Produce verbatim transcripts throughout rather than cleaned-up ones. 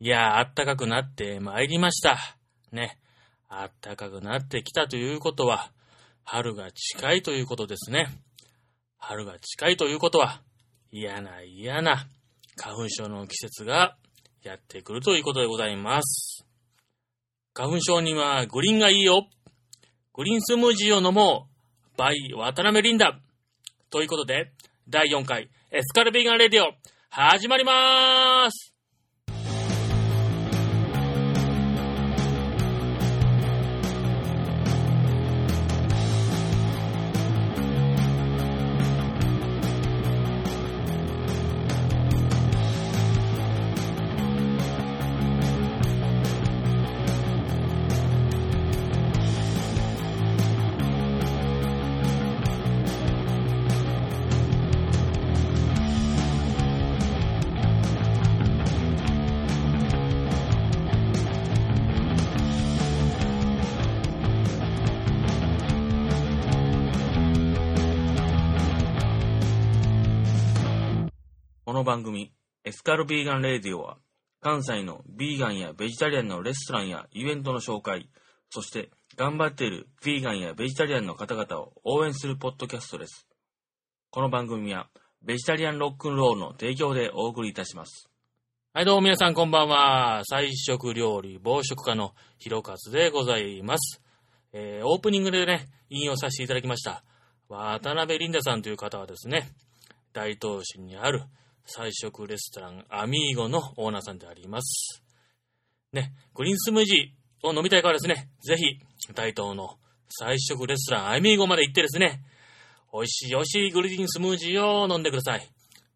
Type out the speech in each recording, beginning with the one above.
いやー、暖かくなってまいりました。ね。暖かくなってきたということは、春が近いということですね。春が近いということは、嫌な嫌な花粉症の季節がやってくるということでございます。花粉症にはグリーンがいいよ。グリーンスムージーを飲もう。by 渡辺リンダ。ということで、だいよんかいエスカルビーガンレディオ始まりまーす。この番組エスカルビーガンレディオは関西のビーガンやベジタリアンのレストランやイベントの紹介、そして頑張っているビーガンやベジタリアンの方々を応援するポッドキャストです。この番組はベジタリアンロックンロールの提供でお送りいたします。はい、どうも皆さんこんばんは。菜食料理暴食家のひろかつでございます。えー、オープニングでね引用させていただきました渡辺リンダさんという方はですね、大東市にある菜食レストランアミーゴのオーナーさんであります。ね、グリーンスムージーを飲みたい方はですね、ぜひ、大東の菜食レストランアミーゴまで行ってですね、美味しい美味しいグリーンスムージーを飲んでください。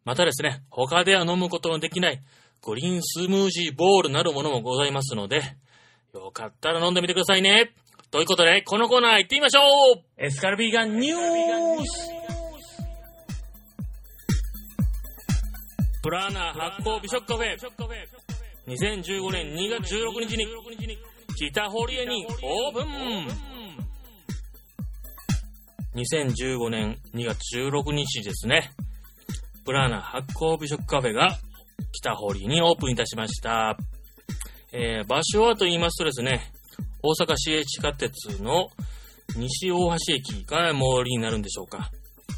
またですね、他では飲むことのできないグリーンスムージーボールなるものもございますので、よかったら飲んでみてくださいね。ということで、このコーナー行ってみましょう。エスカルビーガンニュース。プラーナ発酵美食カフェにせんじゅうごねんにがつじゅうろくにちに北堀江にオープン。にせんじゅうごねんにがつじゅうろくにちですね、プラーナ発酵美食カフェが北堀江にオープンいたしました。えー、場所はと言いますとですね、大阪市営地下鉄の西大橋駅が最寄りになるんでしょうか、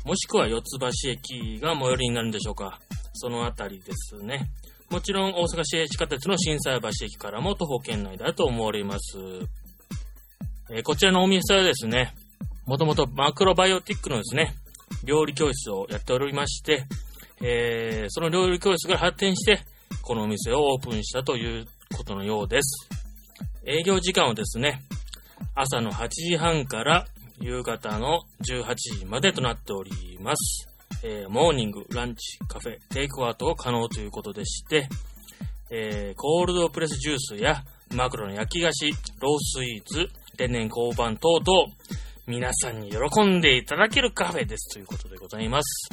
もしくは四ツ橋駅が最寄りになるんでしょうか、そのあたりですね。もちろん大阪市営地下鉄の心斎橋駅からも徒歩圏内だと思われます。えー、こちらのお店はですね、もともとマクロバイオティックのですね料理教室をやっておりまして、えー、その料理教室が発展してこのお店をオープンしたということのようです。営業時間はですね、朝のはちじはんから夕方のじゅうはちじまでとなっております。えー、モーニング、ランチ、カフェ、テイクアウトを可能ということでして、えー、コールドプレスジュースやマクロの焼き菓子、ロースイーツ、天然交番等々皆さんに喜んでいただけるカフェですということでございます。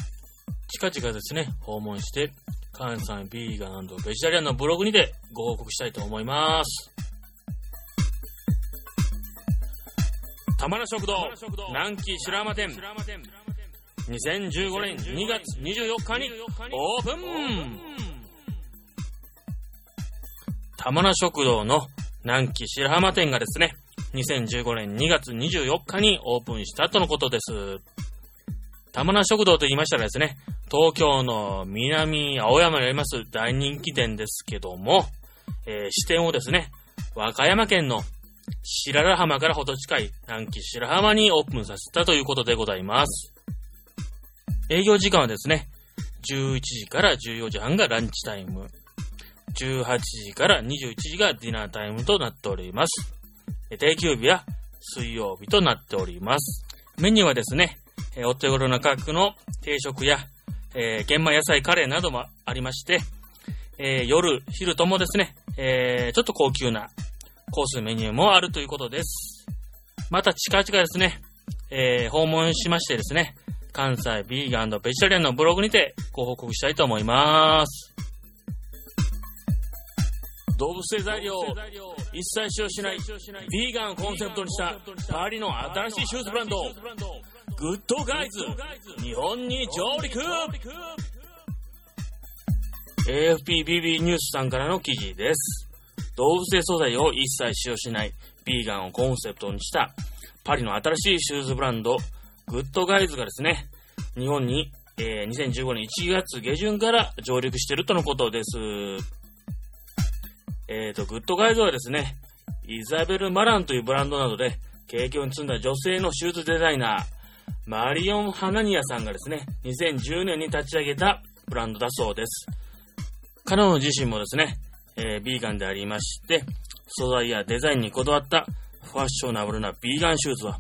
近々ですね訪問して関西ビーガン&ベジタリアンのブログにてご報告したいと思います。玉名食堂南紀白浜店にせんじゅうごねんにがつにじゅうよっかにオープン。玉名食堂の南紀白浜店がですね、にせんじゅうごねんにがつにじゅうよっかにオープンしたとのことです。玉名食堂と言いましたらですね、東京の南青山にあります大人気店ですけども、えー、支店をですね和歌山県の白良浜からほど近い南紀白浜にオープンさせたということでございます。営業時間はですね、じゅういちじからじゅうよじはんがランチタイム、じゅうはちじからにじゅういちじがディナータイムとなっております。定休日は水曜日となっております。メニューはですね、お手頃な価格の定食や、えー、玄米野菜カレーなどもありまして、えー、夜昼ともですね、えー、ちょっと高級なコースメニューもあるということです。また近々ですね、えー、訪問しましてですね、関西ビーガン&ベジタリアンのブログにてご報告したいと思います。動物性材料を一切使用しないビーガンをコンセプトにしたパリの新しいシューズブランドグッドガイズ日本に上陸。エーエフピービービー ニュースさんからの記事です。動物性素材を一切使用しないビーガンをコンセプトにしたパリの新しいシューズブランドグッドガイズがですね、日本に、えー、にせんじゅうごねんいちがつげじゅんから上陸しているとのことです。えーと、グッドガイズはですね、イザベル・マランというブランドなどで経験を積んだ女性のシューズデザイナーマリオン・ハナニアさんがですね、にせんじゅうねんに立ち上げたブランドだそうです。彼女自身もですね、えー、ビーガンでありまして、素材やデザインにこだわったファッショナブルなビーガンシューズは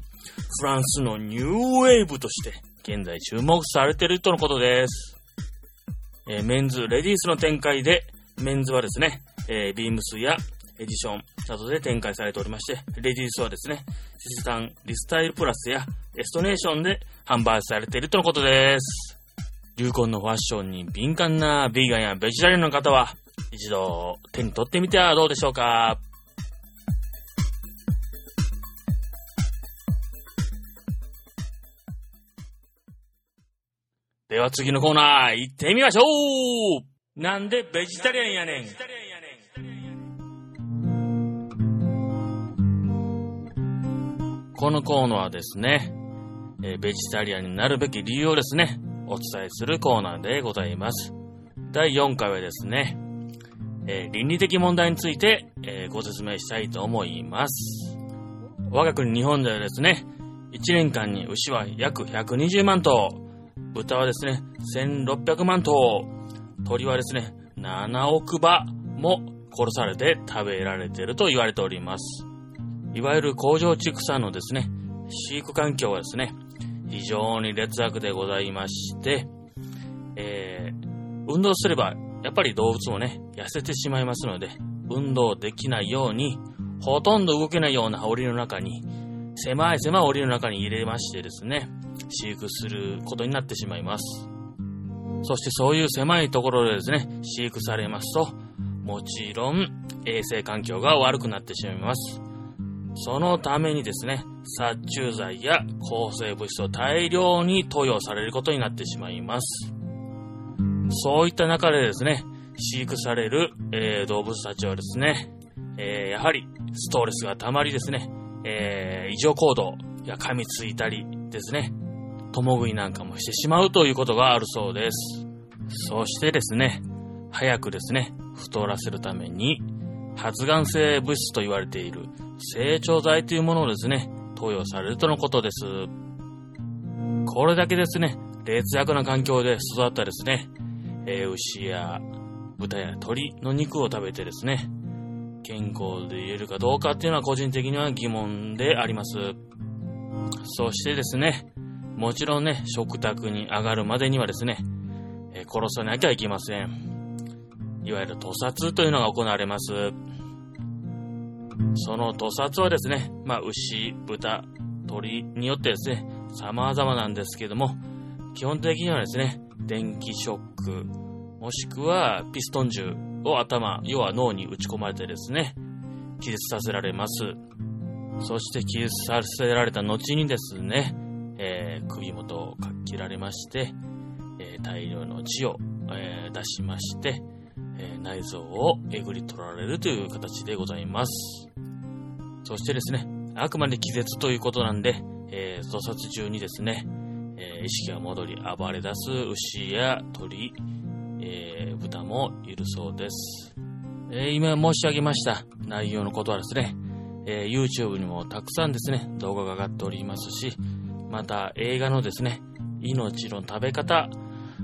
フランスのニューウェーブとして現在注目されているとのことです。えー、メンズ、レディースの展開で、メンズはですね、えー、ビームスやエディションなどで展開されておりまして、レディースはですね、資産リスタイルプラスやエストネーションで販売されているとのことです。流行のファッションに敏感なビーガンやベジタリアンの方は一度手に取ってみてはどうでしょうか。では次のコーナー行ってみましょう。なんでベジタリアンやねん。このコーナーはですね、えー、ベジタリアンになるべき理由をですね、お伝えするコーナーでございます。だいよんかいはですね、えー、倫理的問題について、えー、ご説明したいと思います。我が国日本ではですね、いちねんかんに牛は約ひゃくにじゅうまんとう、豚はですねせんろっぴゃくまんとう、鳥はですねななおくばも殺されて食べられていると言われております。いわゆる工場畜産のですね、飼育環境はですね、非常に劣悪でございまして、えー、運動すればやっぱり動物もね、痩せてしまいますので、運動できないように、ほとんど動けないような檻の中に、狭い狭い檻の中に入れましてですね、飼育することになってしまいます。そしてそういう狭いところでですね、飼育されますと、もちろん衛生環境が悪くなってしまいます。そのためにですね、殺虫剤や抗生物質を大量に投与されることになってしまいます。そういった中でですね、飼育される、えー、動物たちはですね、えー、やはりストレスがたまりですね、えー、異常行動や噛みついたりですね、共食いなんかもしてしまうということがあるそうです。そしてですね、早くですね太らせるために発がん性物質と言われている成長剤というものをですね、投与されるとのことです。これだけですね、劣悪な環境で育ったですね、えー、牛や豚や鳥の肉を食べてですね、健康でいえるかどうかっていうのは個人的には疑問であります。そしてですね、もちろんね、食卓に上がるまでにはですね、えー、殺さなきゃいけません。いわゆる屠殺というのが行われます。その屠殺はですね、まあ、牛、豚、鳥によってですね様々なんですけども、基本的にはですね、電気ショックもしくはピストン銃を頭、要は脳に打ち込まれてですね、気絶させられます。そして気絶させられた後にですね、えー、首元をかっ切られまして、えー、大量の血を、えー、出しまして、内臓をえぐり取られるという形でございます。そしてですね、あくまで気絶ということなんで、えー、屠殺中にですね、えー、意識が戻り暴れ出す牛や鳥、えー、豚もいるそうです。えー、今申し上げました内容のことはですね、えー、YouTube にもたくさんですね動画が上がっておりますし、また映画のですね命の食べ方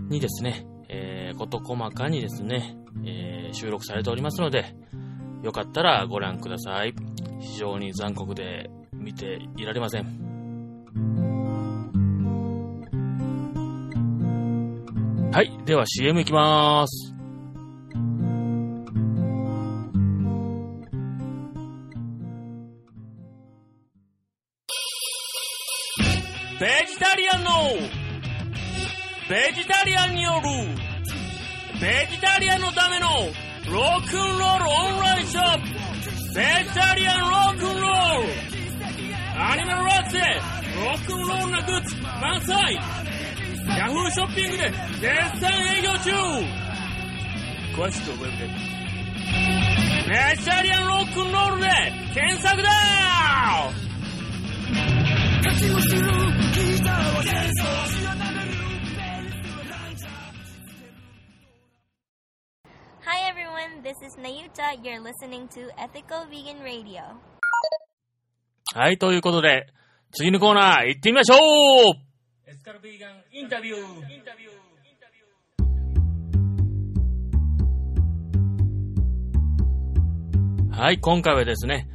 にですね、えー、事細かにですね、えー、収録されておりますので、よかったらご覧ください。非常に残酷で見ていられません。はい、では シーエム いきまーす。ベジタリアンのベジタリアンによるベジタリアンのためのロックンロールオンラインショップ、ベジタリアンロックンロール、アニメロックでロックンロールなグッズ満載、ヤフーショッピングで絶賛営業中。詳しくウェブでメシャリアンロックンロールで検索だー。Hi everyone, this is Nayuta. You're listening to Ethical Vegan Radio. はい、ということで次のコーナー行ってみましょう。エスカルビーガンインタビュー。インタビュー。はい、今回はですね、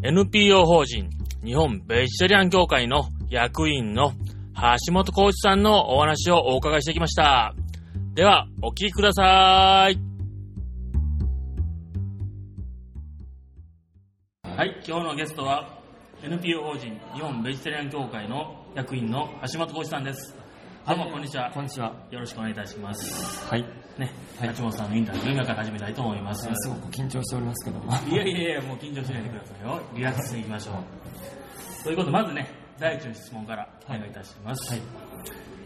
エヌピーオー 法人日本ベジタリアン協会の役員の橋本浩一さんのお話をお伺いしてきました。では、お聞きください。はい、今日のゲストは エヌピーオー 法人日本ベジタリアン協会の役員の橋本浩一さんです。どうも、こんにちは。こんにちは。よろしくお願いいたします。はい。ね、はい、橋本さんのインタビュー、今から始めたいと思います。すごく緊張しておりますけども。いやいやいや、もう緊張しないでくださいよ。リラックスしていきましょう。ということで、まずね、第一の質問からお願いいたします。はい。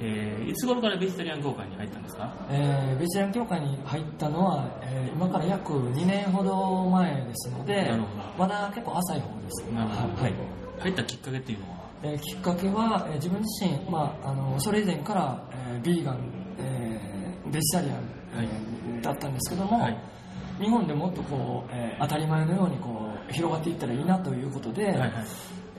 えー、いつ頃からベジタリアン協会に入ったんですか？えー、ベジタリアン協会に入ったのは、えー、今から約にねんほど前ですので、まだ結構浅い方です。なるほど。はい。入ったきっかけっていうのは？えー、きっかけは、えー、自分自身、まあ、あのそれ以前から、えー、ビーガン、えー、ベジタリアン、はい、だったんですけども、はい、日本でもっとこう、えー、当たり前のようにこう広がっていったらいいなということで、はいはい、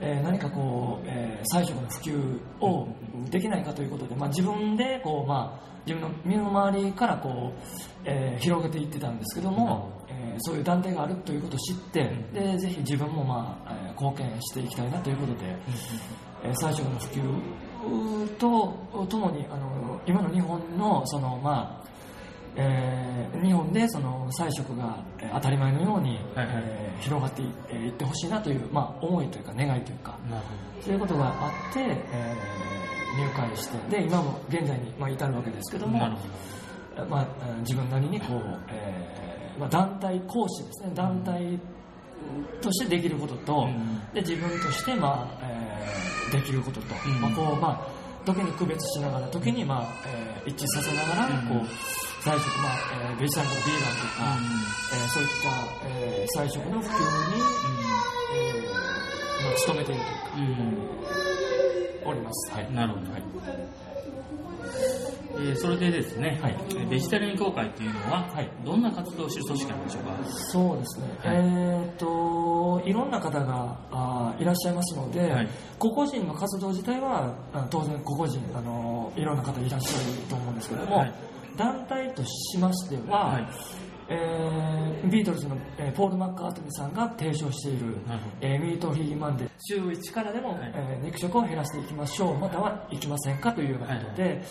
えー、何かこう、えー、菜食の普及をできないかということで、まあ、自分でこう、まあ、自分の身の回りからこう、えー、広げていってたんですけども、うん、えー、そういう団体があるということを知って、うん、でぜひ自分も、まあ、えー、貢献していきたいなということで、うん、えー、菜食の普及とともにあの今の日本のそのまあえー、日本でその菜食が当たり前のように、はいはい、えー、広がってい、えー、ってほしいなという、まあ、思いというか願いというか、そういうことがあって、えー、入会してで今も現在に、まあ、至るわけですけども、まあ、自分なりにこう、えーまあ、団体講師ですね、団体としてできることと、うん、で自分として、まあえー、できることと、うん、まあこうまあ、時に区別しながら時に、まあえー、一致させながらこう、うん、菜食、まあえー、ベジタリアンとかビーガンとか、うん、えー、そういった、えー、菜食の普及に、うん、えーまあ、努めているというか、うん、おります、はい、なるほど、はい、えー、それでですね、はい、ベジタリアン協会というのは、はい、どんな活動をしている組織なんでしょうか？そうですね、はい、えー、っといろんな方があいらっしゃいますので、はい、個々人の活動自体は当然個々人あのいろんな方いらっしゃると思うんですけども、はい、団体としましては、はい、えー、ビートルズの、えー、ポール・マッカートニーさんが提唱している、えー、ミート・フリー・マンデー、週いちからでも、はい、えー、肉食を減らしていきましょう、またはいきませんかというようなことで、はいはい、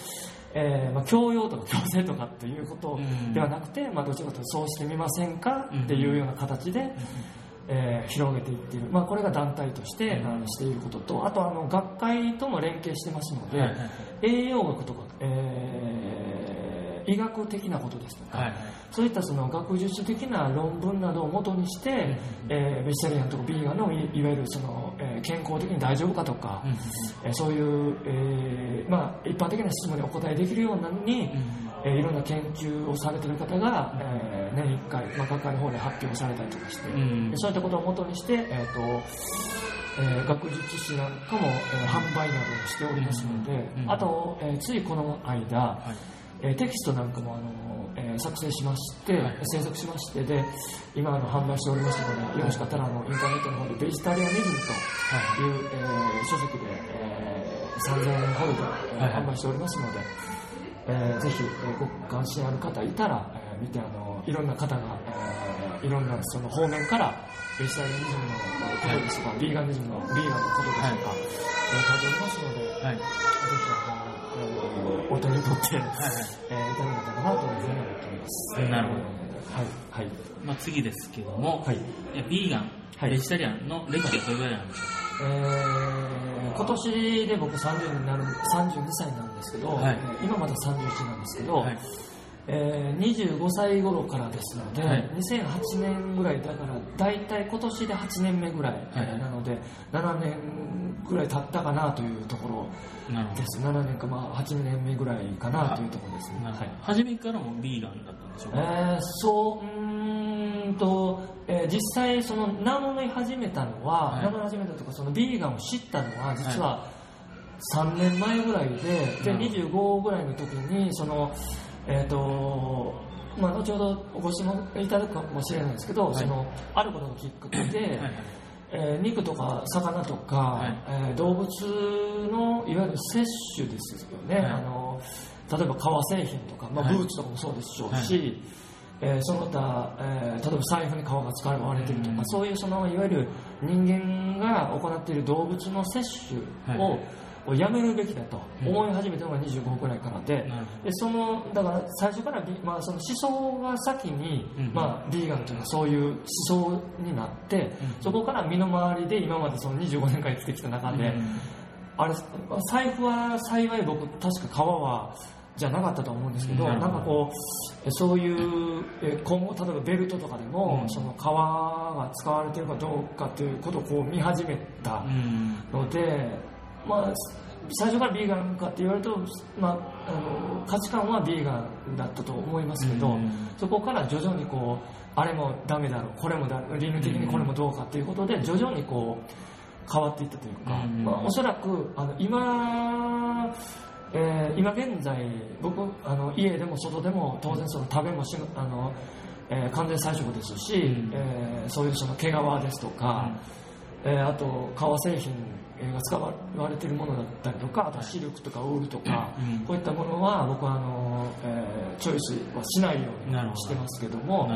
えーまあ、強要とか強制とかっていうことではなくて、うん、まあ、どちらかというとそうしてみませんかっていうような形で、うん、えー、広げていっている、まあ、これが団体として、うん、あのしていることと、あとあの学会とも連携してますので、はいはいはい、栄養学とか、えー、医学的なことですとか、はいはい、そういったその学術的な論文などをもとにして、はいはい、えー、ベジタリアンとかビーガンの い, いわゆるその、えー、健康的に大丈夫かとか、うん、えー、そういう、えーまあ、一般的な質問にお答えできるようなのに、うん、えー、いろんな研究をされている方が、えー、年いっかい、まあ、学会の方で発表されたりとかして、うん、そういったことをもとにして、えーとえー、学術誌なんかも、えー、販売などをしておりますので、うんうん、あと、えー、ついこの間、はい、えー、テキストなんかも、あのーえー、作成しまして、はい、制作しましてで今あの販売しておりましたので、はい、よろしかったらあのインターネットの方でベジタリアニズムという、はい、えー、書籍で、えー、さんぜんえんほどで、えーはい、販売しておりますので、えー、ぜひ、えー、ご関心ある方いたら、えー、見てあのいろんな方が、えー、いろんなその方面からベジタリアニズムのことですとか、はい、ビーガニズムのビーガンのことですとか、はい、書いておりますので、はい、ぜひお手に取って、はい、えー、いただけたらなというふうに思っております。なるほど。はいはい、まあ、次ですけども、はい、ビーガン、はい、ベジタリアンの歴はどれぐらいなんでしょうか？えー、今年で僕さんじゅうになる、さんじゅうにさいなんですけど、はい、今まださんじゅういちなんですけど、はい、えー、にじゅうごさい頃からですので、はい、にせんはちねんぐらいだからだいたい今年ではちねんめぐらいなので、はい、ななねんぐらい経ったかなというところです。ななねんか、まあ、はちねんめぐらいかなというところですね。はい、初めからもビーガンだったんでしょうか。えー、そうーんと、えー、実際その名乗り始めたのは、はい、名乗り始めたとかそのビーガンを知ったのは実は、はいさんねんまえぐらい で, でにじゅうごぐらいの時にその、えーとまあ、後ほどご質問いただくかもしれないですけど、はい、そのあることのきっかけで、はいはいえー、肉とか魚とか、はいえー、動物のいわゆる摂取ですよね、はい、あの例えば革製品とか、まあ、ブーツとかもそうでしょうし、はいえー、その他、えー、例えば財布に革が使われているとか、うん、そういうそのいわゆる人間が行っている動物の摂取を、はいやめるべきだと思い始めたのがにじゅうごくらいから で,、うん、でそのだから最初から、まあ、その思想が先に、うんまあ、ビーガンというのはそういう思想になって、うん、そこから身の回りで今までそのにじゅうごねんかん生きてきた中で、うん、あれ財布は幸い僕確か革はじゃなかったと思うんですけど、うん、なんかこうそういう今後例えばベルトとかでも、うん、その革が使われているかどうかということをこう見始めたので、うんまあ、最初からビーガンかって言われると、まあ、あの価値観はビーガンだったと思いますけど、うん、そこから徐々にこうあれもダメだろうこれもだ倫理的にこれもどうかっていうことで徐々にこう変わっていったというか、うんまあ、おそらくあの今、えー、今現在僕あの家でも外でも当然その食べもしあの、えー、完全菜食ですし、うんえー、そういうその毛皮ですとか、うんえー、あと革製品が使われているものだったりとかあとシルクとかウールとか、うん、こういったものは僕はあの、えー、チョイスはしないようにしてますけども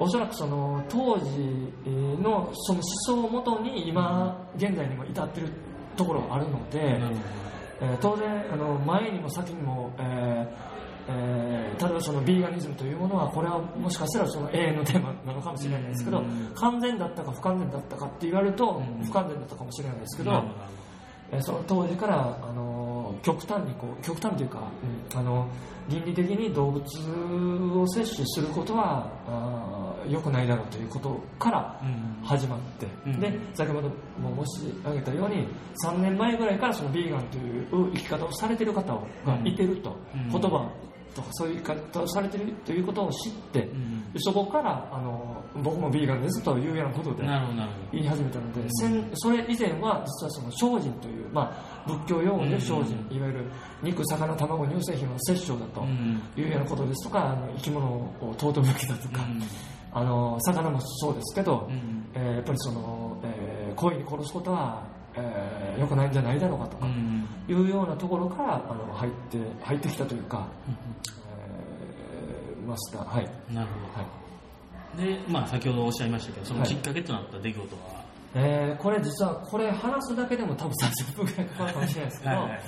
おそらくその当時のその思想をもとに今現在にも至っているところがあるので、えー、当然あの前にも先にも、えーえー、例えばそのビーガニズムというものはこれはもしかしたらその永遠のテーマなのかもしれないですけど、うん、完全だったか不完全だったかって言われると、うん、不完全だったかもしれないですけど、うんえー、その当時から、あのー、極端にこう極端というか、うんあのー、倫理的に動物を摂取することは良くないだろうということから始まって、うん、で先ほども申し上げたようにさんねんまえぐらいからそのビーガンという生き方をされている方がいてると、うん、言葉とかそういう方をされているということを知って、うん、そこからあの僕もビーガンですというようなことで言い始めたので、うん、それ以前は実はその精進という、まあ、仏教用語で精進、うん、いわゆる肉、魚、卵、乳製品は摂取だというようなことですとか、うん、あの生き物を尊ぶべきだとか、うん、あの魚もそうですけど、うんえー、やっぱりその、えー、故意に殺すことはえー、良くないんじゃないだろうかとか、うん、いうようなところからあの 入って、入ってきたというか、うんえー、ました。はい。なるほど。はい、で、まあ先ほどおっしゃいましたけど、そのきっかけとなった出来事は、はいえー、これ実はこれ話すだけでも多分さんじゅっぷんくらいかかるかもしれないですけど、はいはい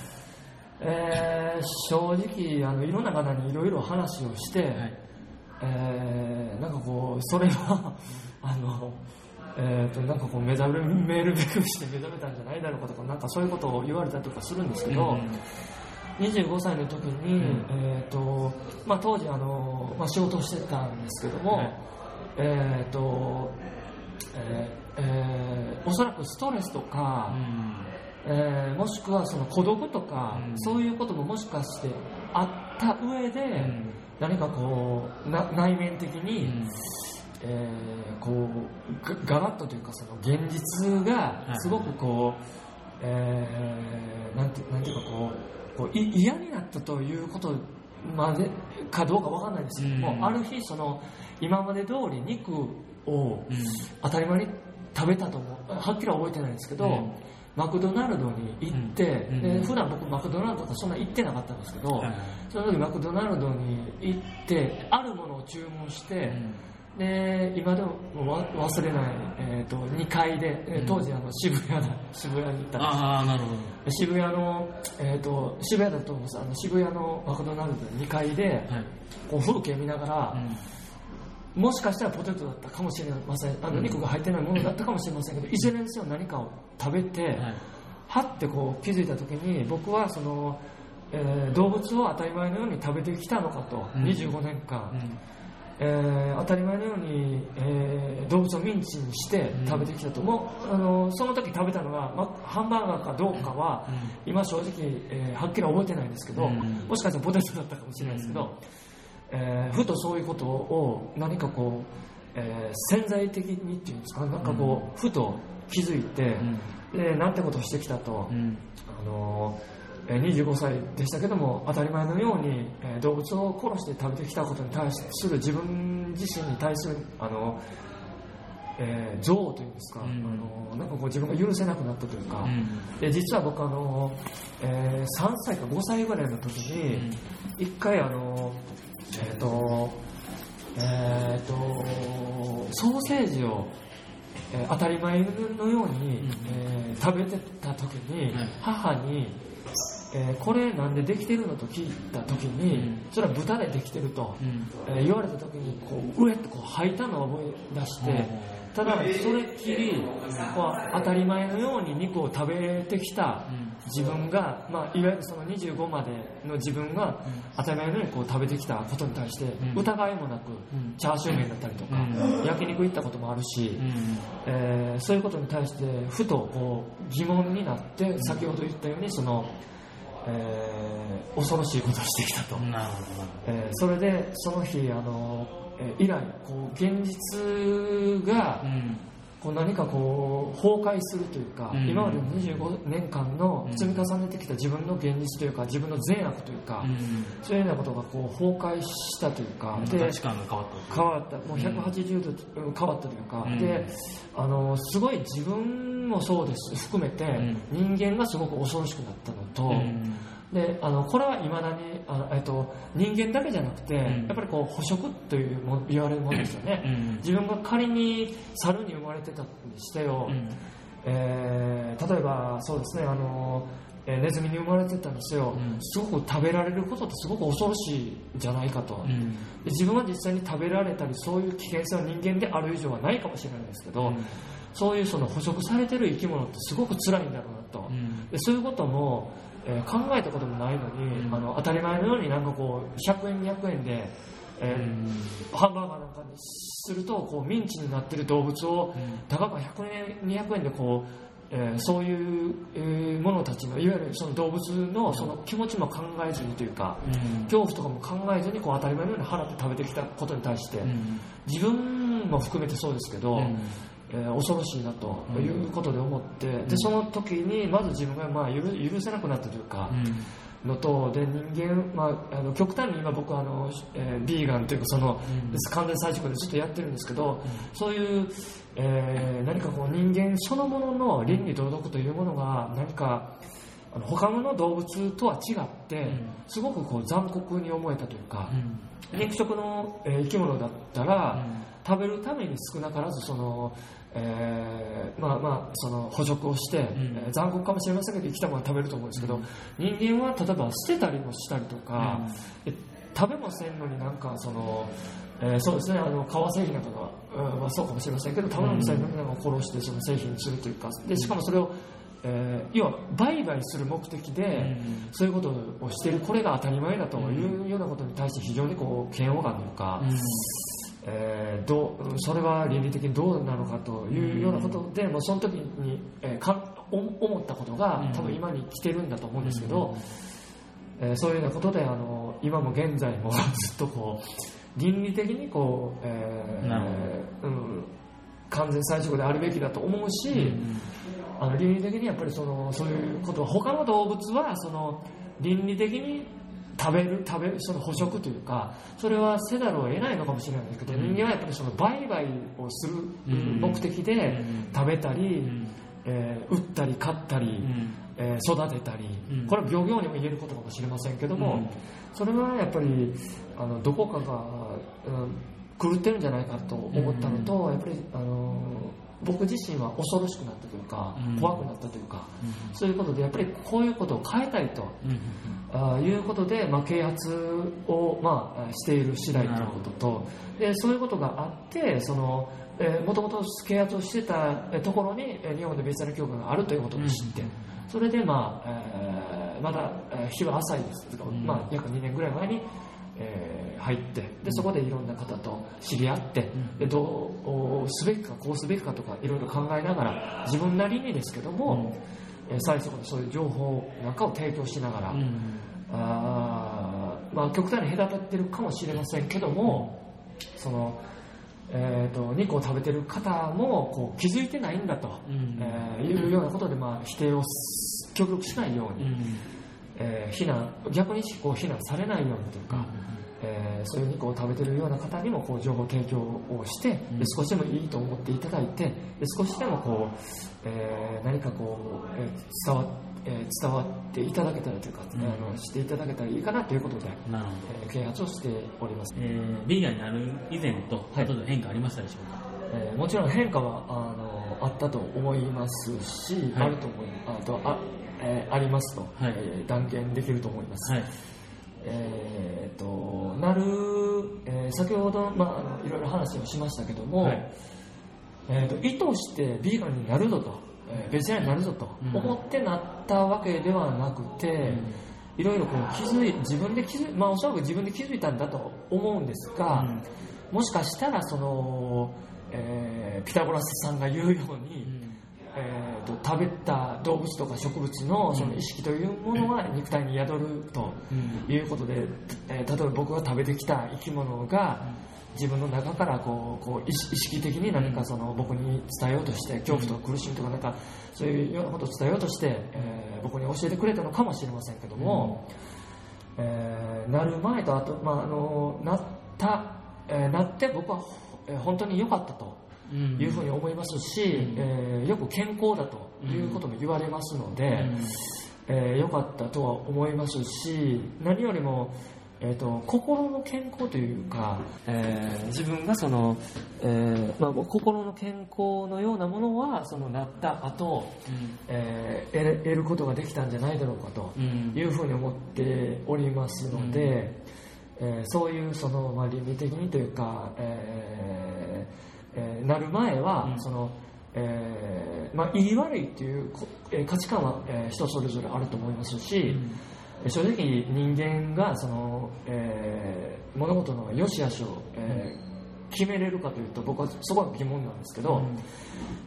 えー、正直あのいろんな方にいろいろ話をして、はいえー、なんかこうそれはあの。えー、となんかこう目覚めるべくして目覚めたんじゃないだろうかとかなんかそういうことを言われたりとかするんですけど、うん、にじゅうごさいの時に、うんえーとまあ、当時あの、まあ、仕事をしてたんですけども、はいえーとえーえー、おそらくストレスとか、うんえー、もしくはその孤独とか、うん、そういうことももしかしてあった上で、うん、何かこうな内面的に、うんえー、こうガラッとというかその現実がすごくこう、はいえー、なんてなんていうかこう、こうい嫌になったということまでかどうかわかんないですけども、うん、ある日その今まで通り肉を当たり前に食べたと思うはっきりは覚えてないんですけど、うん、マクドナルドに行って、うん、で普段僕マクドナルドとかそんな行ってなかったんですけど、はい、その時マクドナルドに行ってあるものを注文して、うんで今でも忘れない、えー、とにかいで、うん、当時あの 渋, 谷だ渋谷に行ったんですあなるほど渋谷の、えー、と渋谷だと思うんですあの渋谷のマクドナルドのにかいで、はい、こう風景見ながら、うん、もしかしたらポテトだったかもしれませんあの肉が入ってないものだったかもしれませんけど、うん、いずれにせよ何かを食べて、はい、はってこう気づいた時に僕はその、えー、動物を当たり前のように食べてきたのかと、うん、にじゅうごねんかん、うんえー、当たり前のように、えー、動物をミンチにして食べてきたと、うん、もうあのその時食べたのが、ま、ハンバーガーかどうかは、うん、今正直、えー、はっきり覚えてないんですけど、うん、もしかしたらポテトだったかもしれないですけど、うんえー、ふとそういうことを何かこう、えー、潜在的にっていうんですか、なんかこう、うん、ふと気づいて、うん、でなんてことをしてきたと、うん、あのーにじゅうごさいでしたけども当たり前のように動物を殺して食べてきたことに対する自分自身に対するあの、えー、憎悪というんですか、うん、あのなんかこう自分が許せなくなったというか、うん、で実は僕あの、えー、さんさいかごさいぐらいの時に一回あのえっとえっとソーセージを当たり前のように、うんえー、食べてた時に、はい、母にえー、これなんでできてるのと聞いた時に、うん、それは豚でできてると、うんえー、言われた時にこううえっとこう吐いたのを思い出して、うん、ただそれっきりこう当たり前のように肉を食べてきた自分が、うんまあ、いわゆるそのにじゅうごまでの自分が当たり前のようにこう食べてきたことに対して疑いもなく、うん、チャーシュー麺だったりとか、うん、焼肉行ったこともあるし、うんえー、そういうことに対してふとこう疑問になって先ほど言ったようにそのえー、恐ろしいことをしてきたと。なるほど、えー、それでその日あの、えー、以来こう現実が、うん、こう何かこう崩壊するというか、うん、今までのにじゅうごねんかんの積み重ねてきた自分の現実というか自分の善悪というか、うん、そういうようなことがこう崩壊したというか、うん、で価値観が変わった変わったもうひゃくはちじゅうど、うん、変わったというか、うん、であのすごい自分もそうです含めて、うん、人間がすごく恐ろしくなったのと、うん、であのこれは未だにあの、えっと、人間だけじゃなくて、うん、やっぱりこう捕食というも言われるものですよね、うん、自分が仮に猿に生まれてたとしてよ、うんえー、例えばそうですねあのネズミに生まれてたんですよ、うん、すごく食べられることってすごく恐ろしいじゃないかと、うん、自分は実際に食べられたりそういう危険性は人間である以上はないかもしれないですけど、うん、そういうその捕食されてる生き物ってすごく辛いんだろうなと、うん、でそういうことも、えー、考えたこともないのに、うん、あの当たり前のようになんかこうひゃくえんにひゃくえんで、えーうん、ハンバーガーなんかにするとこうミンチになってる動物を、うん、たかがひゃくえんにひゃくえんでこうえー、そういうものたちのいわゆるその動物 の, その気持ちも考えずにというか、うん、恐怖とかも考えずにこう当たり前のように払って食べてきたことに対して、うん、自分も含めてそうですけど、うんえー、恐ろしいなということで思って、うん、でその時にまず自分がまあ 許, 許せなくなったというか、うんのとで人間、まあ、あの極端に今僕はあの、えー、ビーガンというかその、うん、完全菜食でずっとやってるんですけど、うん、そういう、えー、何かこう人間そのものの倫理道徳というものが何かあの他の動物とは違って、うん、すごくこう残酷に思えたというか、うん、肉食の、えー、生き物だったら、うん、食べるために少なからずそのえー、まあまあその捕食をして、うんえー、残酷かもしれませんけど生きたものは食べると思うんですけど、うん、人間は例えば捨てたりもしたりとか、うん、食べもせんのになんかその、えー、そうですねあの革製品なんかが、うんまあ、そうかもしれませんけど食べもせんのになんか殺してその製品にするというかでしかもそれを、えー、要は売買する目的で、うん、そういうことをしているこれが当たり前だというようなことに対して非常にこう嫌悪感というか、うんえー、どうそれは倫理的にどうなのかというようなことで、うん、もうその時に、えー、か思ったことが、うん、多分今に来てるんだと思うんですけど、うんえー、そういうようなことであの今も現在もずっとこう倫理的にこう、えーうん、完全菜食であるべきだと思うし、うん、あの倫理的にやっぱりそのそういうことは他の動物はその倫理的に食べる食べるその捕食というかそれはせざるを得ないのかもしれないですけど、うん、人間はやっぱりその売買をする目的で食べたり、うんえー、売ったり買ったり、うんえー、育てたり、うん、これは漁業にも言えることかもしれませんけども、うん、それはやっぱりあのどこかが、うん、狂ってるんじゃないかと思ったのと、うん、やっぱりあの僕自身は恐ろしくなったというか、うん、怖くなったというか、うん、そういうことでやっぱりこういうことを変えたいと、うんあいうことで、まあ、啓発を、まあ、している次第ということとでそういうことがあってそのもともと契約をしてたところに日本で別の教会があるということを知って、うん、それで、まあえー、まだ日は浅いです、うんまあ、約にねんぐらい前に、えー、入ってでそこでいろんな方と知り合って、うん、でどうすべきかこうすべきかとかいろいろ考えながら自分なりにですけども、うん、最初のそういう情報なんかを提供しながら、うんあまあ、極端に隔たってるかもしれませんけどもそのえー、と肉を食べてる方もこう気づいてないんだと、うんえー、いうようなことで、まあ、否定を極力しないように、うんえー、非難逆にこう非難されないようにというか、うんえー、そういう肉を食べてるような方にもこう情報提供をしてで少しでもいいと思っていただいてで少しでもこう、えー、何かこう、えー 伝わってえー、伝わっていただけたらというか、うん、あのしていただけたらいいかなということで、なるほど、えー、啓発をしております。えー、ビーガンになる以前と、はい、例えば変化ありましたでしょうか。えー、もちろん変化はあのあったと思いますし、はい、あると思いあとあ、えー、ありますと、はいえー、断言できると思います。はいえー、となる、えー、先ほど、まあ、いろいろ話をしましたけども、はいえー、と意図してビーガンになるのと。ベジタリアンになるぞと思ってなったわけではなくていろいろ気づい自分で気づいまあおそらく自分で気づいたんだと思うんですが、うん、もしかしたらその、えー、ピタゴラスさんが言うように、うんえー、と食べた動物とか植物 の, その意識というものが肉体に宿るということで、うんえー、例えば僕が食べてきた生き物が、うん自分の中からこうこう意識的に何かその僕に伝えようとして恐怖とか苦しみとかなんかそういうようなことを伝えようとしてえ僕に教えてくれたのかもしれませんけどもえなる前とあとまああのなったえなって僕は本当に良かったというふうに思いますしえよく健康だということも言われますのでえ良かったとは思いますし何よりもえー、と心の健康というか、えー、自分がその、えーまあ、心の健康のようなものはそのなった後、うんえー、得ることができたんじゃないだろうかというふうに思っておりますので、うんえー、そういうその、まあ、倫理的にというか、えーえー、なる前はその、うんえーまあ、いい悪いという価値観は人それぞれあると思いますし、うん正直人間がその、えー、物事の良し悪しを、えー、決めれるかというと僕はそこは疑問なんですけど、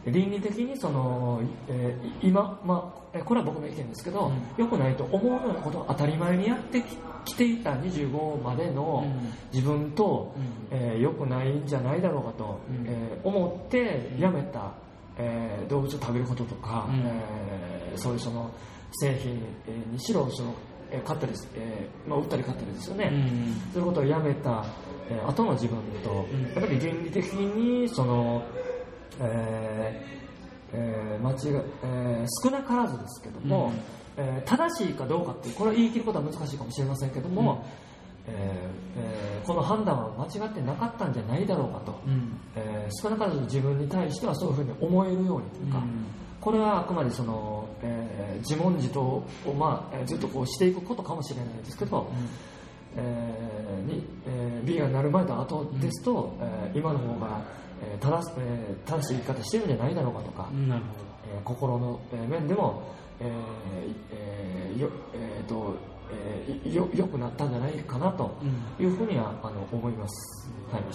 うん、倫理的にその、えー、今、まあ、これは僕の意見ですけど、うん、良くないと思うようなことを当たり前にやってきていたにじゅうごまでの自分と、うんえー、良くないんじゃないだろうかと、うんえー、思ってやめた、えー、動物を食べることとか、うんえー、そういうその製品にしろその買ったり、えーまあ、売ったり買ったりですよね、うん、そういうことをやめた、えー、後の自分と、うん、やっぱり倫理的にその、えーえー間違えー、少なからずですけども、うんえー、正しいかどうかってこれは言い切ることは難しいかもしれませんけども、うんえーえー、この判断は間違ってなかったんじゃないだろうかと、うんえー、少なからず自分に対してはそういうふうに思えるようにというか、うんこれはあくまでその、えー、自問自答を、まあ、ずっとこうしていくことかもしれないですけど、うんえーにえー、ビーガンになる前と後ですと、うんえー、今の方が、えー 正, えー、正しい生き方してるんじゃないだろうかとか、うんなるほどえー、心の面でも、えーえーよえーとえー、よ, よくなったんじゃないかなというふうには、うん、あの思います。はいはい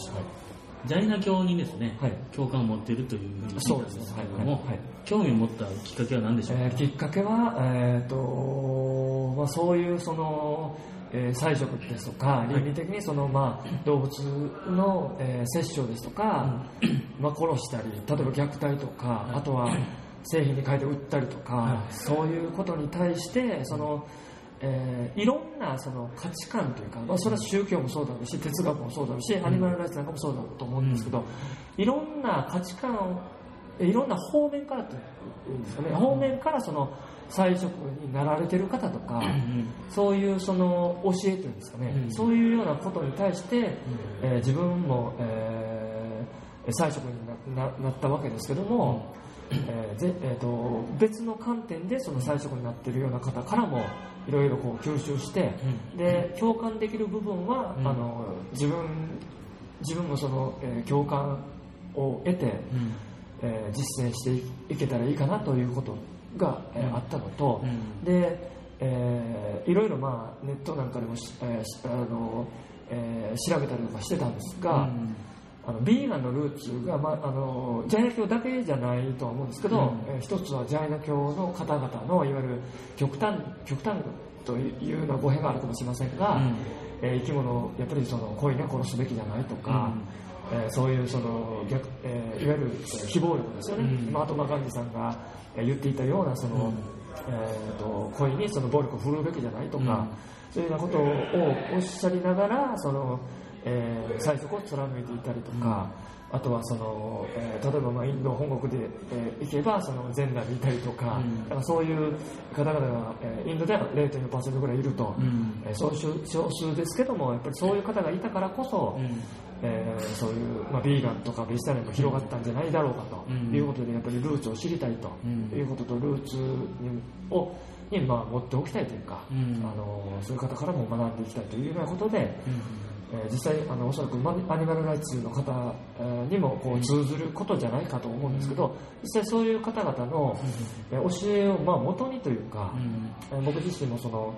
ジャイナ教にですね、はい、共感を持っているというふうに聞いたんですけれども、はいはい、興味を持ったきっかけは何でしょうか、えー、きっかけは、えーとまあ、そういうその、えー、菜食ですとか倫理的にその、まあ、動物の、えー、殺生ですとか、まあ、殺したり例えば虐待とかあとは製品に変えて売ったりとか、はい、そういうことに対してそのえー、いろんなその価値観というか、まあ、それは宗教もそうだろうし哲学もそうだろうしアニマルライツなんかもそうだろうと思うんですけど、うん、いろんな価値観をいろんな方面からというんですかね、うん、方面からその菜食になられてる方とか、うん、そういうその教えというんですかね、うん、そういうようなことに対して、うんえー、自分も、えー、菜食に な, なったわけですけども、うんえーぜえー、と別の観点でその菜食になっているような方からもいろいろこう吸収して、うん、で共感できる部分は、うん、あの自分自分もその、えー、共感を得て、うんえー、実践していけたらいいかなということが、えー、あったのと、うん、で、えー、いろいろ、まあ、ネットなんかでもし、えーあのえー、調べたりとかしてたんですが、うん、あのビーガンのルーツが、まあ、あのジャイナ教だけじゃないとは思うんですけど、うんえー、一つはジャイナ教の方々のいわゆる極端、極端というような語弊があるかもしれませんが、うんえー、生き物をやっぱりその故意に殺すべきじゃないとか、うんえー、そういうその逆、えー、いわゆる非暴力ですよね、うんまあ、あとマガンディさんが言っていたようなその、うんえー、と故意にその暴力を振るうべきじゃないとか、うん、そういうようなことをおっしゃりながらその、えー、最速を貫いていたりとか、うん、あとはその、えー、例えばまあインド本国で、えー、行けばその全裸にいたりとか、うん、だからそういう方々が、えー、インドでは ゼロ点二パーセント ぐらいいると、うんえー、そういう少数ですけどもやっぱりそういう方がいたからこそ、うんえー、そういう、まあ、ビーガンとかベジタリアンが広がったんじゃないだろうかということでやっぱりルーツを知りたいということとルーツにをにまあ持っておきたいというか、うん、あのそういう方からも学んでいきたいというようなことで、うんえー、実際あのおそらくアニマルライツの方にもこう通ずることじゃないかと思うんですけど、うん、実際そういう方々の教えをまあ元にというか、うん、僕自身もその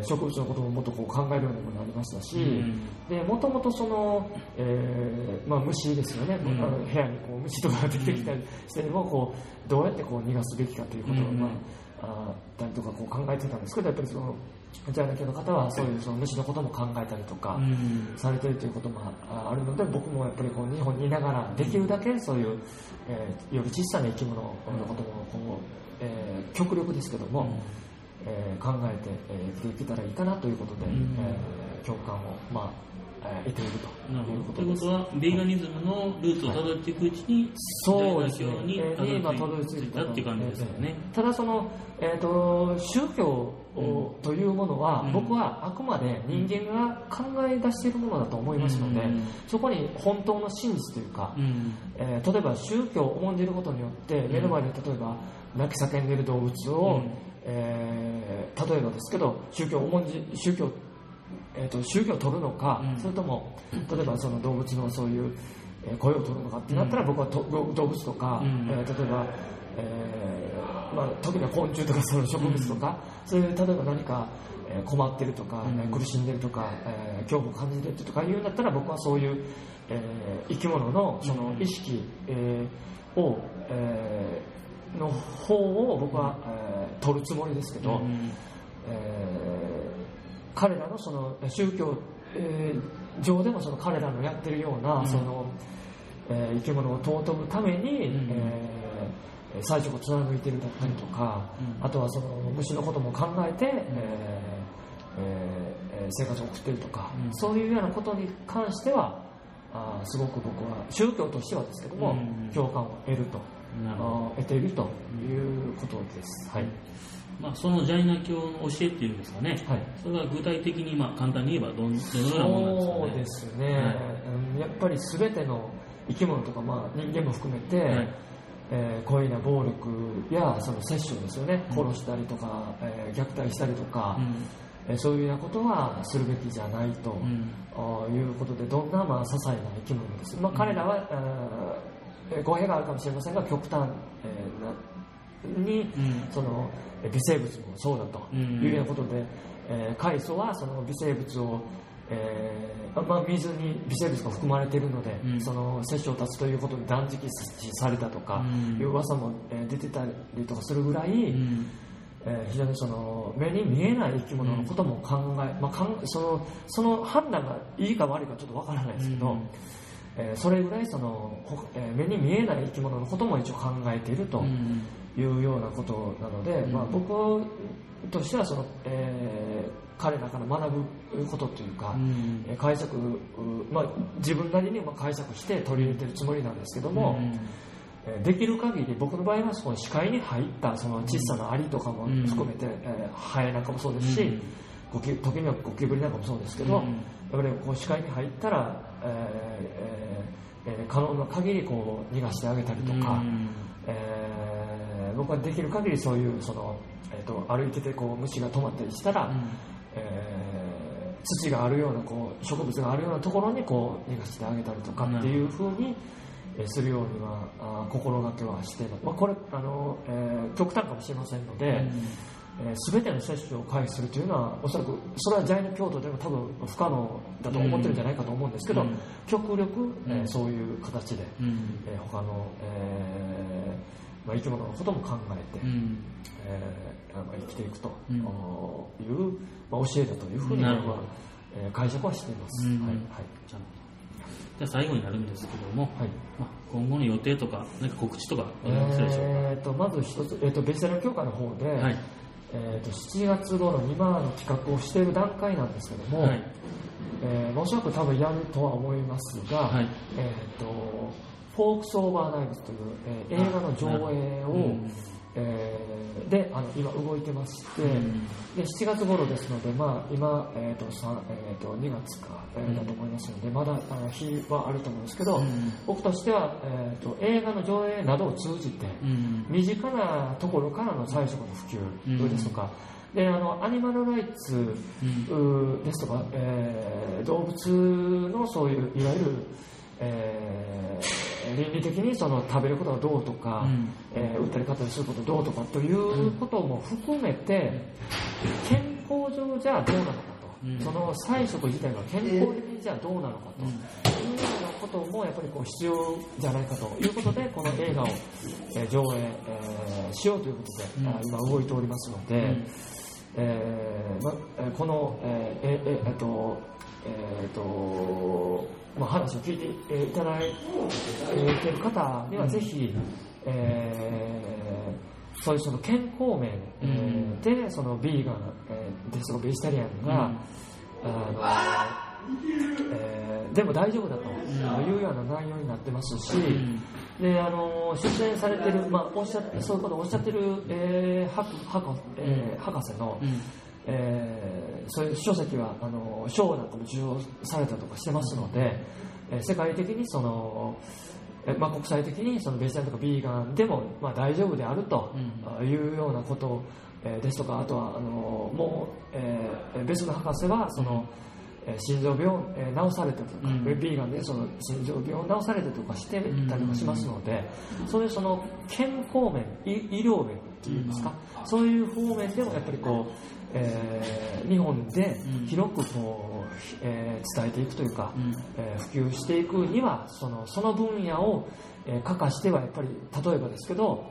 植物のことももっとこう考えるようになりましたし、うん、で元々その、えーまあ、虫ですよね、うん、あの部屋にこう虫とかが出てきたりしてもこうどうやってこう逃がすべきかということを、まあうん、あったりとかこう考えてたんですけどやっぱりそのジャイナ系の方はそういうその虫のことも考えたりとかされているということもあるので僕もやっぱりこう日本にいながらできるだけそういう、えー、より小さな生き物のこともこう、えー、極力ですけども、うんえー、考えて、えー、できたらいいかなということで、うんえー、共感を、まあえー、得ているということです。ということはビーガニズムのルーツをたどっていくうちにそうですね、にたどり着いたっていう感じですよね。ただその、えー、と宗教を、うん、というものは、うん、僕はあくまで人間が考え出しているものだと思いますので、うん、そこに本当の真実というか、うんえー、例えば宗教を重んじることによって、うん、目の前で例えば泣き叫んでいる動物を、うんえー、例えばですけど宗教を重んじ宗教、えー、と宗教を取るのか、うん、それとも例えばその動物のそういう声を取るのかってなったら、うん、僕はと動物とか、うんえー、例えば、えーまあ、特には昆虫とかその植物とか、うん、そういう例えば何か困ってるとか、うん、苦しんでるとか、えー、恐怖を感じてるとかいうんだったら僕はそういう、えー、生き物 の, その意識、えー、を、えーの方を僕は、えー、取るつもりですけど、うんえー、彼らのその宗教、えー、上でもその彼らのやってるような、うんそのえー、生き物を尊ぶために、うんえー、最初を貫いてるだったりとか、うん、あとはその虫のことも考えて、うんえーえー、生活を送ってるとか、うん、そういうようなことに関してはあすごく僕は宗教としてはですけども、うん、共感を得ると。得ているということです、はいまあ、そのジャイナ教の教えというんですかね、はい、それは具体的にまあ簡単に言えばどのようなものなんですかね。そうですね、はい、やっぱり全ての生き物とかまあ人間も含めて、はいえー、故意な暴力やその殺生ですよね、うん、殺したりとか、えー、虐待したりとか、うんえー、そういうようなことはするべきじゃないと、うん、いうことでどんなまあ些細な生き物です、まあ、彼らは、うん語弊があるかもしれませんが極端、えー、に、うん、その微生物もそうだというようなことで、うんえー、海藻はその微生物を、えーまあ、水に微生物が含まれているので、うん、その殺生を断つということで断食されたとかいう噂も出てたりとかするぐらい、うんえー、非常にその目に見えない生き物のことも考え、うんまあ、その、その判断がいいか悪いかちょっとわからないですけど、うんそれぐらいその目に見えない生き物のことも一応考えているというようなことなので、うんまあ、僕としてはその、えー、彼らから学ぶことというか、うん、解釈、まあ、自分なりに解釈して取り入れているつもりなんですけども、うん、できる限り僕の場合はその視界に入ったその小さなアリとかも含めて、うんえー、ハエなんかもそうですし、うん時にはゴキブリなんかもそうですけど、うん、やっぱりこう視界に入ったら、えーえー、可能な限りこう逃がしてあげたりとか、うんえー、僕はできる限りそういうその、えー、と歩いててこう虫が止まったりしたら、うんえー、土があるようなこう植物があるようなところにこう逃がしてあげたりとかっていう風に、うんするようには心がけはしています。まあ、これあの、えー、極端かもしれませんので、うんえー、全ての接種を回避するというのはおそらくそれは在の教徒でも多分不可能だと思ってるんじゃないかと思うんですけど、うん、極力、えー、そういう形で、うんえー、他の、えーまあ、生き物のことも考えて、うんえーまあ、生きていくという、うんまあ、教えだというふうには、えー、解釈はしています、うんはいはいじゃあ最後になるんですけども、はいまあ、今後の予定とか何か告知とかお願いするでしょうか。えー、とまず一つ、えー、とベジタル教会の方で、はいえー、としちがつ頃に今の企画をしている段階なんですけども、はいえー、おそらく多分やるとは思いますが、はいえー、とフォークスオーバーナイトという、えー、映画の上映を、うんえー、であの今動いてまして、うん、でしちがつ頃ですので、まあ、今、えーとさんえー、とにがつかだと思いますので、うん、まだあの日はあると思うんですけど、うん、僕としては、えー、と映画の上映などを通じて、うん、身近なところからの最初の普及ですとか、うん、であのアニマルライツですとか、うんえー、動物のそういういわゆる、えー、倫理的にその食べることはどうとか、うんえー、打ったり買ったりすることどうとかということも含めて健康上じゃどうなのか、うん、その菜食自体が健康的にじゃあどうなのかというようなこともやっぱりこう必要じゃないかということでこの映画を上映しようということで今動いておりますので、うんえーま、この、えーえーえー、と、えーとま、話を聞いていただいている方にはぜひ、うんえーそういうその健康面でそのビーガンですとかベジタリアンが、うんあのえー、でも大丈夫だというような内容になってますし、うん、であの出演されてる、まあ、おっしゃそういうことをおっしゃってる、えー 博, 博, えー、博士の、うんえー、そういう書籍はあの賞なんかも受賞されたとかしてますので、うん、世界的にそのまあ、国際的にそのベジタリアンとかビーガンでもまあ大丈夫であるというようなことですとか、あとはあのもうえ別の博士はその心臓病を治されてとか、ビーガンでその心臓病を治されてとかしてたりもしますので、そういうその健康面、医療面っていうんですか、そういう方面でもやっぱりこうえ日本で広くこうえー、伝えていくというか、うんえー、普及していくにはその、その分野を、えー、可化してはやっぱり例えばですけど、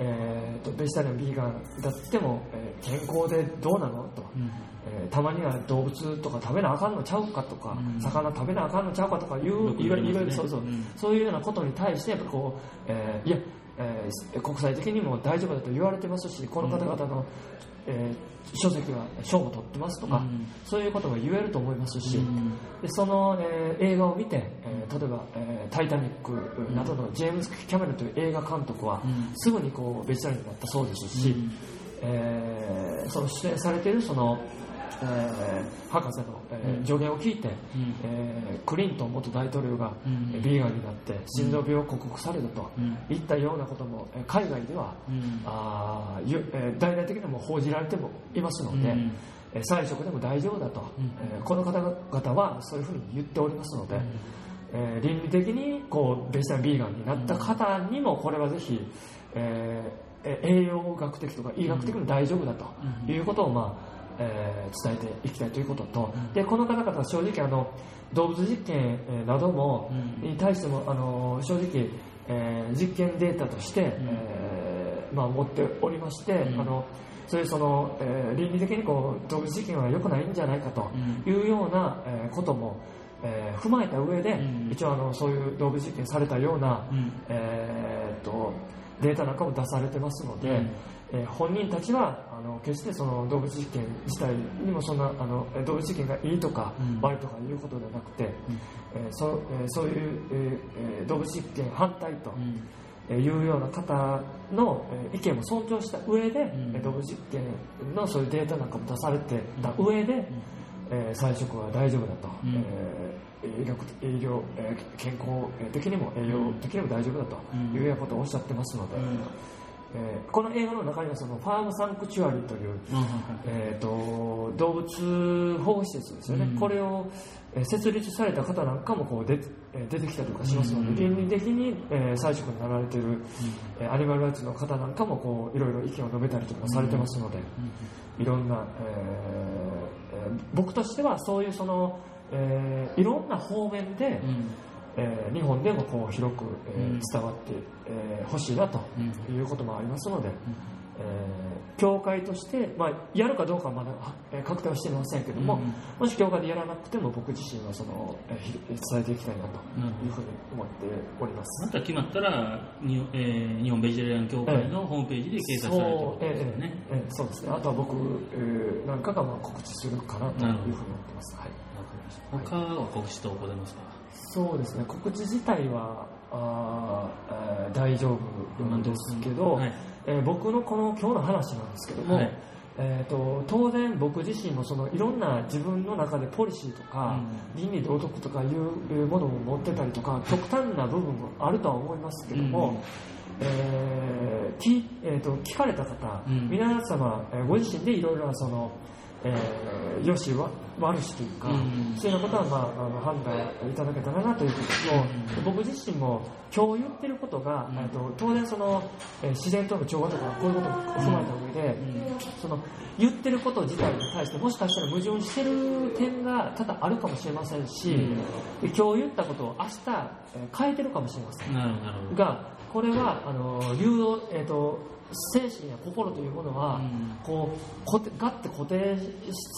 えー、とベジタリアンビーガンだっても、えー、健康でどうなのと、うんえー、たまには動物とか食べなあかんのちゃうかとか、うん、魚食べなあかんのちゃうかとかいういろいろそうそう、うん、そういうようなことに対してやっぱこう、えー、いや、えー、国際的にも大丈夫だと言われてますしこの方々の、うんえー、書籍が賞を取ってますとか、うん、そういうことが言えると思いますし、うん、でその、えー、映画を見て、えー、例えば、えー「タイタニック」などのジェームズ・キャメロンという映画監督は、うん、すぐにこうベジタリアンになったそうですし、うんえー、その出演されているその、えー、博士の、えー、助言を聞いて、うんえー、クリントン元大統領が、うん、ビーガンになって心臓病を克服されたと、うん、いったようなことも海外では、うんあえー、大々的にも報じられてもいますので、うんえー、菜食でも大丈夫だと、うんえー、この方々はそういうふうに言っておりますので、うんえー、倫理的にこうベジタリアンビーガンになった方にもこれはぜひ、えー、栄養学的とか医学的にも大丈夫だと、うん、いうことをまあえー、伝えていきたいということと、うん、でこの方々は正直あの動物実験なども、うん、に対してもあの正直、えー、実験データとして、うんえーまあ、持っておりまして、うん、あのそういうその、えー、倫理的にこう動物実験は良くないんじゃないかというような、うんえー、ことも、えー、踏まえた上で、うん、一応あのそういう動物実験されたような、うんえー、とデータなんかも出されてますので、うんえー、本人たちはあの決してその動物実験自体にもそんなあの動物実験がいいとか、うん、悪いとかいうことではなくて、うんえー そ, えー、そういう、えー、動物実験反対というような方の意見も尊重した上で、うん、動物実験のそういうデータなんかも出されてた上で、うんうんえー、菜食は大丈夫だと、うんえー医療、医療、健康的にも栄養的にも大丈夫だというようなことをおっしゃってますので、うんえー、この映画の中にはそのファームサンクチュアリという、えー、と動物保護施設ですよね、うん、これを設立された方なんかもこう 出, 出てきたりとかしますので、うん、倫理的に採食になられている、うん、アニマルライツの方なんかもこういろいろ意見を述べたりとかされてますので、うん、いろんな、えー、僕としてはそういうその、えー、いろんな方面で、うん、えー、日本でもこう広く、えー、伝わってほ、えー、しいなということもありますので、えー、協会として、まあ、やるかどうかはまだ、えー、確定はしていませんけども、うん、もし協会でやらなくても僕自身はその、えー、伝えていきたいなというふうに思っております。また決まったらに、えー、日本ベジタリアン協会のホームページで掲載されるということですよね、えーえーえー、そうですね。あとは僕、えー、なんかがまあ告知するかなというふうに思ってます。はい、分かりました。他は告知とございますか？そうですね、告知自体はあ、えー、大丈夫なんですけど、うん、はい、えー、僕のこの今日の話なんですけども、はい、えー、と当然僕自身もそのいろんな自分の中でポリシーとか、うん、倫理道徳とかいうものを持ってたりとか極端な部分もあるとは思いますけども、うん、えーきえー、と聞かれた方、うん、皆様ご自身でいろいろなそのえー、よしは悪しというか、うん、そういうことは、まあ、あの判断いただけたらなということを、うん、僕自身も今日言ってることが、うん、と当然その、えー、自然との調和とかこういうことを踏まえた上で、うん、その言ってること自体に対してもしかしたら矛盾してる点が多々あるかもしれませんし、うん、今日言ったことを明日変えてるかもしれません、なるほど、がこれはあの流動、えーと精神や心というものはこうこてガッて固定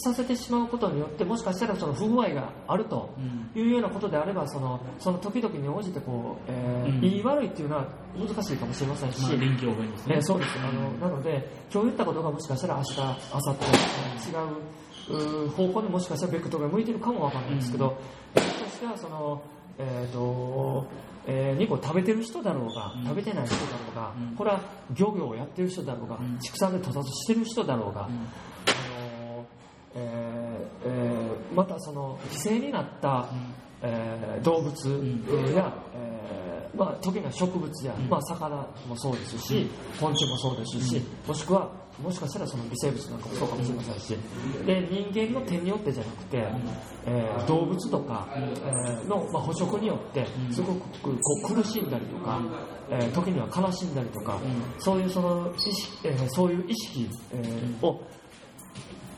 させてしまうことによってもしかしたらその不具合があるというようなことであればそのその時々に応じてこうえ言い悪いというのは難しいかもしれませんし、まあ、臨機応変ですね、えー、そうです、あのなので今日言ったことがもしかしたら明日明後日違う方向にもしかしたらベクトルが向いてるかもわからないんですけど、私としてはそのえーとえー、にこ食べてる人だろうが、うん、食べてない人だろうが、うん、これは漁業をやってる人だろうが、うん、畜産で屠殺してる人だろうが、うん、あのえーえー、またその犠牲になった、うん、えー、動物や、うん、えーまあ、時には植物や、うん、まあ、魚もそうですし、うん、昆虫もそうですし、うん、もしくはもしかしたらその微生物なんかもそうかもしれませんし、で人間の手によってじゃなくて、えー、動物とか、えー、の、まあ、捕食によってすごくこう苦しんだりとか、えー、時には悲しんだりとか、そういうその意識、えー、そういう意識、えー、を、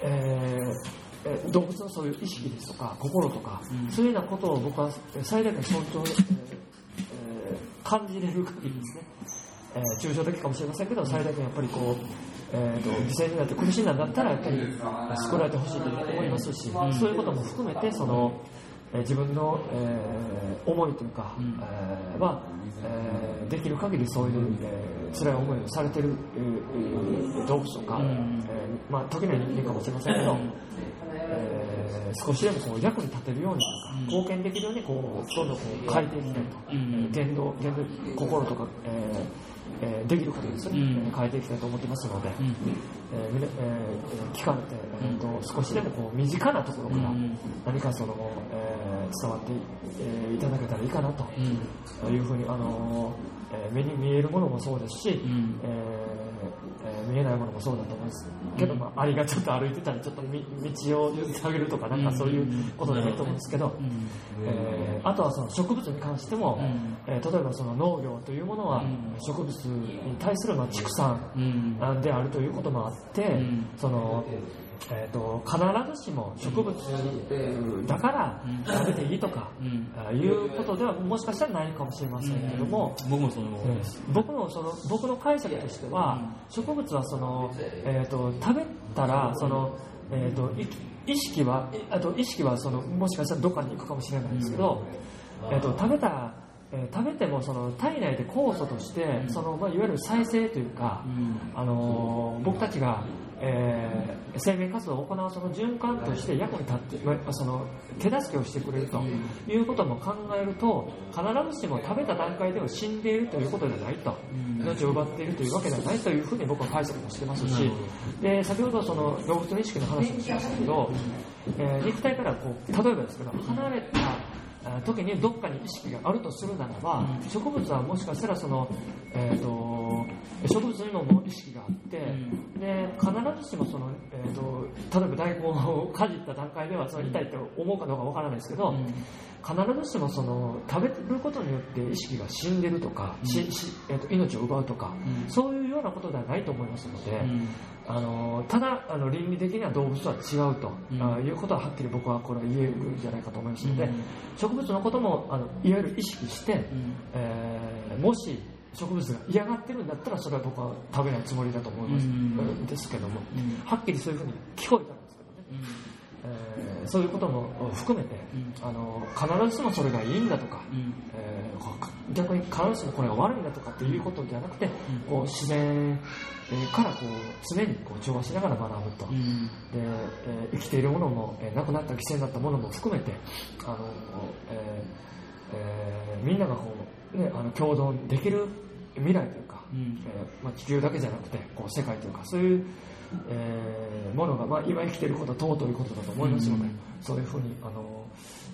えー、動物のそういう意識ですとか心とか、そういうようなことを僕は最大限尊重、えー、感じれる限りですね、えー、抽象的かもしれませんけど最大限やっぱりこうえー、と犠牲になって苦しんだんだったらやっぱり救われてほしいと思いますし、うん、そういうことも含めてその、えー、自分の、えー、思いというか、うん、えーまあえー、できる限りそういう、えー、辛い思いをされている、えー、動物とか、うん、えーまあ、時には人間かもしれませんけど、えー、少しでもこう役に立てるようにとか貢献できるようにこうどんどんこう変えていきたいと、うん、言動、言動、心とか、えーえー、できることですね、うん、変えていきたいと思ってますので、うん、えーえー、聞かれて、えー、と少しでもこう身近なところから何かその、えー、伝わって、えー、いただけたらいいかなというふうに、あのーえー、目に見えるものもそうですし、うん、えーえー、見えないものもそうだと思うんですけど、まあ、アリがちょっと歩いてたりちょっと道を下げるとかなんかそういうことでもいいと思うんですけど、うん、えー、あとはその植物に関しても、うん、えー、例えばその農業というものは植物に対するまあ畜産であるということもあって、うん、そのえー、と必ずしも植物だから食べていいとかいうことではもしかしたらないかもしれませんけども、僕もその僕のその僕の解釈としては植物はその、えー、と食べたらその、えー、と意識はあと意識はそのもしかしたらどこかに行くかもしれないんですけど、えー、と食べたらえー、食べてもその体内で酵素としてその、まあ、いわゆる再生というか、あのー、僕たちが、えー、生命活動を行うその循環として役に立って、まあ、その手助けをしてくれるということも考えると必ずしも食べた段階では死んでいるということではないと、命を奪っているというわけではないというふうに僕は解釈もしてますし、で先ほどその動物の意識の話もしましたけど、えー、肉体からこう例えばですけど離れた時にどっかに意識があるとするならば、植物はもしかしたらその、えーと植物にも意識があって、うん、で必ずしもその、えー、と例えば大根をかじった段階ではその痛いって思うかどうかわからないですけど、うん、必ずしもその食べることによって意識が死んでるとか、うんししえー、と命を奪うとか、うん、そういうようなことではないと思いますので、うん、あのただあの倫理的には動物とは違うと、うん、いうことははっきり僕はこれは言えるんじゃないかと思いますので、うん、植物のこともあのいわゆる意識して、うんえー、もし植物が嫌がってるんだったらそれは僕は食べないつもりだと思います、うん、ですけども、うん、はっきりそういうふうに聞こえたんですけどね、うんえー、そういうことも含めて、うん、あの必ずしもそれがいいんだとか、うんえー、逆に必ずしもこれが悪いんだとかっていうことじゃなくて、うん、こう自然からこう常にこう調和しながら学ぶと、うんでえー、生きているものも、えー、亡くなった犠牲になったものも含めてあの、えーえー、みんながこうね、あの共同できる未来というか、うんえーまあ、地球だけじゃなくてこう世界というかそういう、えー、ものが、まあ、今生きていることは尊いことだと思いますので、うん、そういうふうにあの、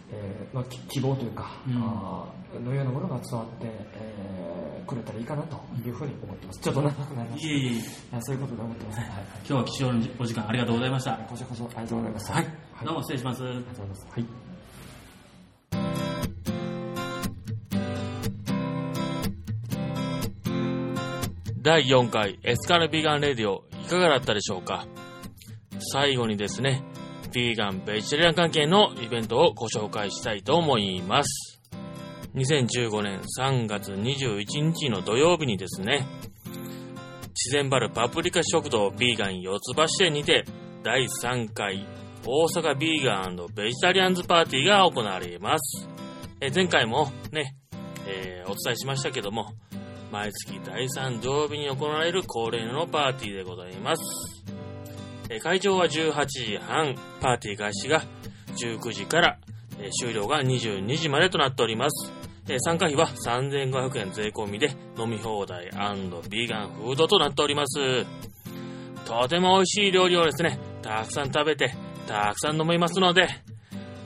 えーまあ、希望というか、うん、あのようなものが伝わって、えー、くれたらいいかなというふうに思ってます。ちょっと長くなりました。いえいえそういうことで思ってます、はいはい、今日は貴重なお時間ありがとうございました。こちらこそありがとうございました、はいはい、どうも失礼します。ありがとうございます、はい。だいよんかいエスカルビーガンレディオいかがだったでしょうか。最後にですね、ビーガンベジタリアン関係のイベントをご紹介したいと思います。にせんじゅうごねんさんがつにじゅういちにちの土曜日にですね、自然バルパプリカ食堂ビーガン四つ橋店にてだいさんかい大阪ビーガン&ベジタリアンズパーティーが行われます。え前回もね、えー、お伝えしましたけども、毎月だいさん土曜日に行われる恒例のパーティーでございます。会場はじゅうはちじはん、パーティー開始がじゅうくじから終了がにじゅうにじまでとなっております。参加費はさんぜんごひゃくえん税込みで飲み放題&ビーガンフードとなっております。とても美味しい料理をですね、たくさん食べてたくさん飲みますので、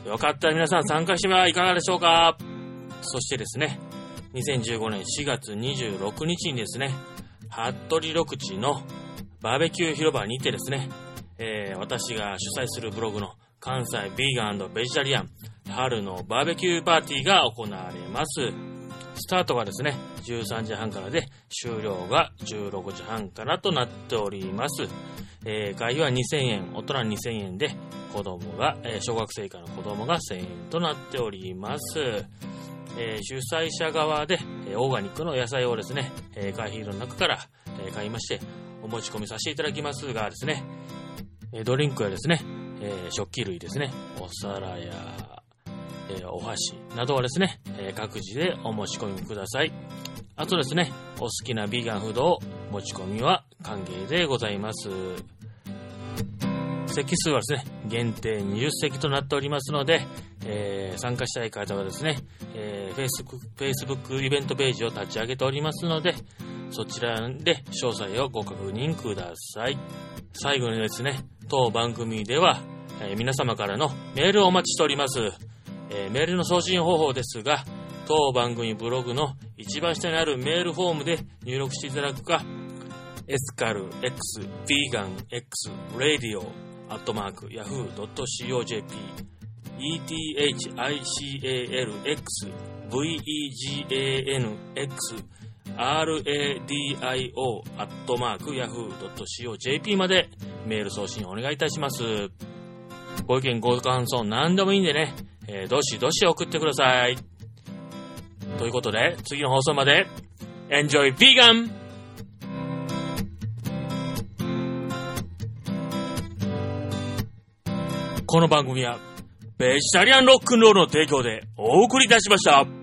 よかったら皆さん参加してはいかがでしょうか。そしてですね、にせんじゅうごねんしがつにじゅうろくにちにですね、服部緑地のバーベキュー広場にてですね、えー、私が主催するブログの関西ビーガン&ベジタリアン春のバーベキューパーティーが行われます。スタートがですねじゅうさんじはんからで、終了がじゅうろくじはんからとなっております。えー、会費はにせんえん、大人にせんえんで、子供が、えー、小学生以下の子供がせんえんとなっております。えー、主催者側で、えー、オーガニックの野菜をですね、えー、会費の中から、えー、買いましてお持ち込みさせていただきますがですね、えー、ドリンクやですね、えー、食器類ですね、お皿や、えー、お箸などはですね、えー、各自でお持ち込みください。あとですね、お好きなビーガンフードを持ち込みは歓迎でございます。席数はですね、限定にじゅっせきとなっておりますので、えー、参加したい方はですね、えー、Facebook イベントページを立ち上げておりますので、そちらで詳細をご確認ください。最後にですね、当番組では、えー、皆様からのメールをお待ちしております。えー、メールの送信方法ですが、当番組ブログの一番下にあるメールフォームで入力していただくか、エスカル X ビーガン X レディオアットマーク ヤフードットシーオージェーピー エーティーエイチアイシーエーエルエックスブイイージーエーエヌエックスアールエーディーアイオー アットマーク ヤフードットシーオージェーピー までメール送信お願いいたします。ご意見ご感想何でもいいんでね、えー、どしどし送ってください。ということで、次の放送まで Enjoy Vegan!この番組はベジタリアンロックンロールの提供でお送りいたしました。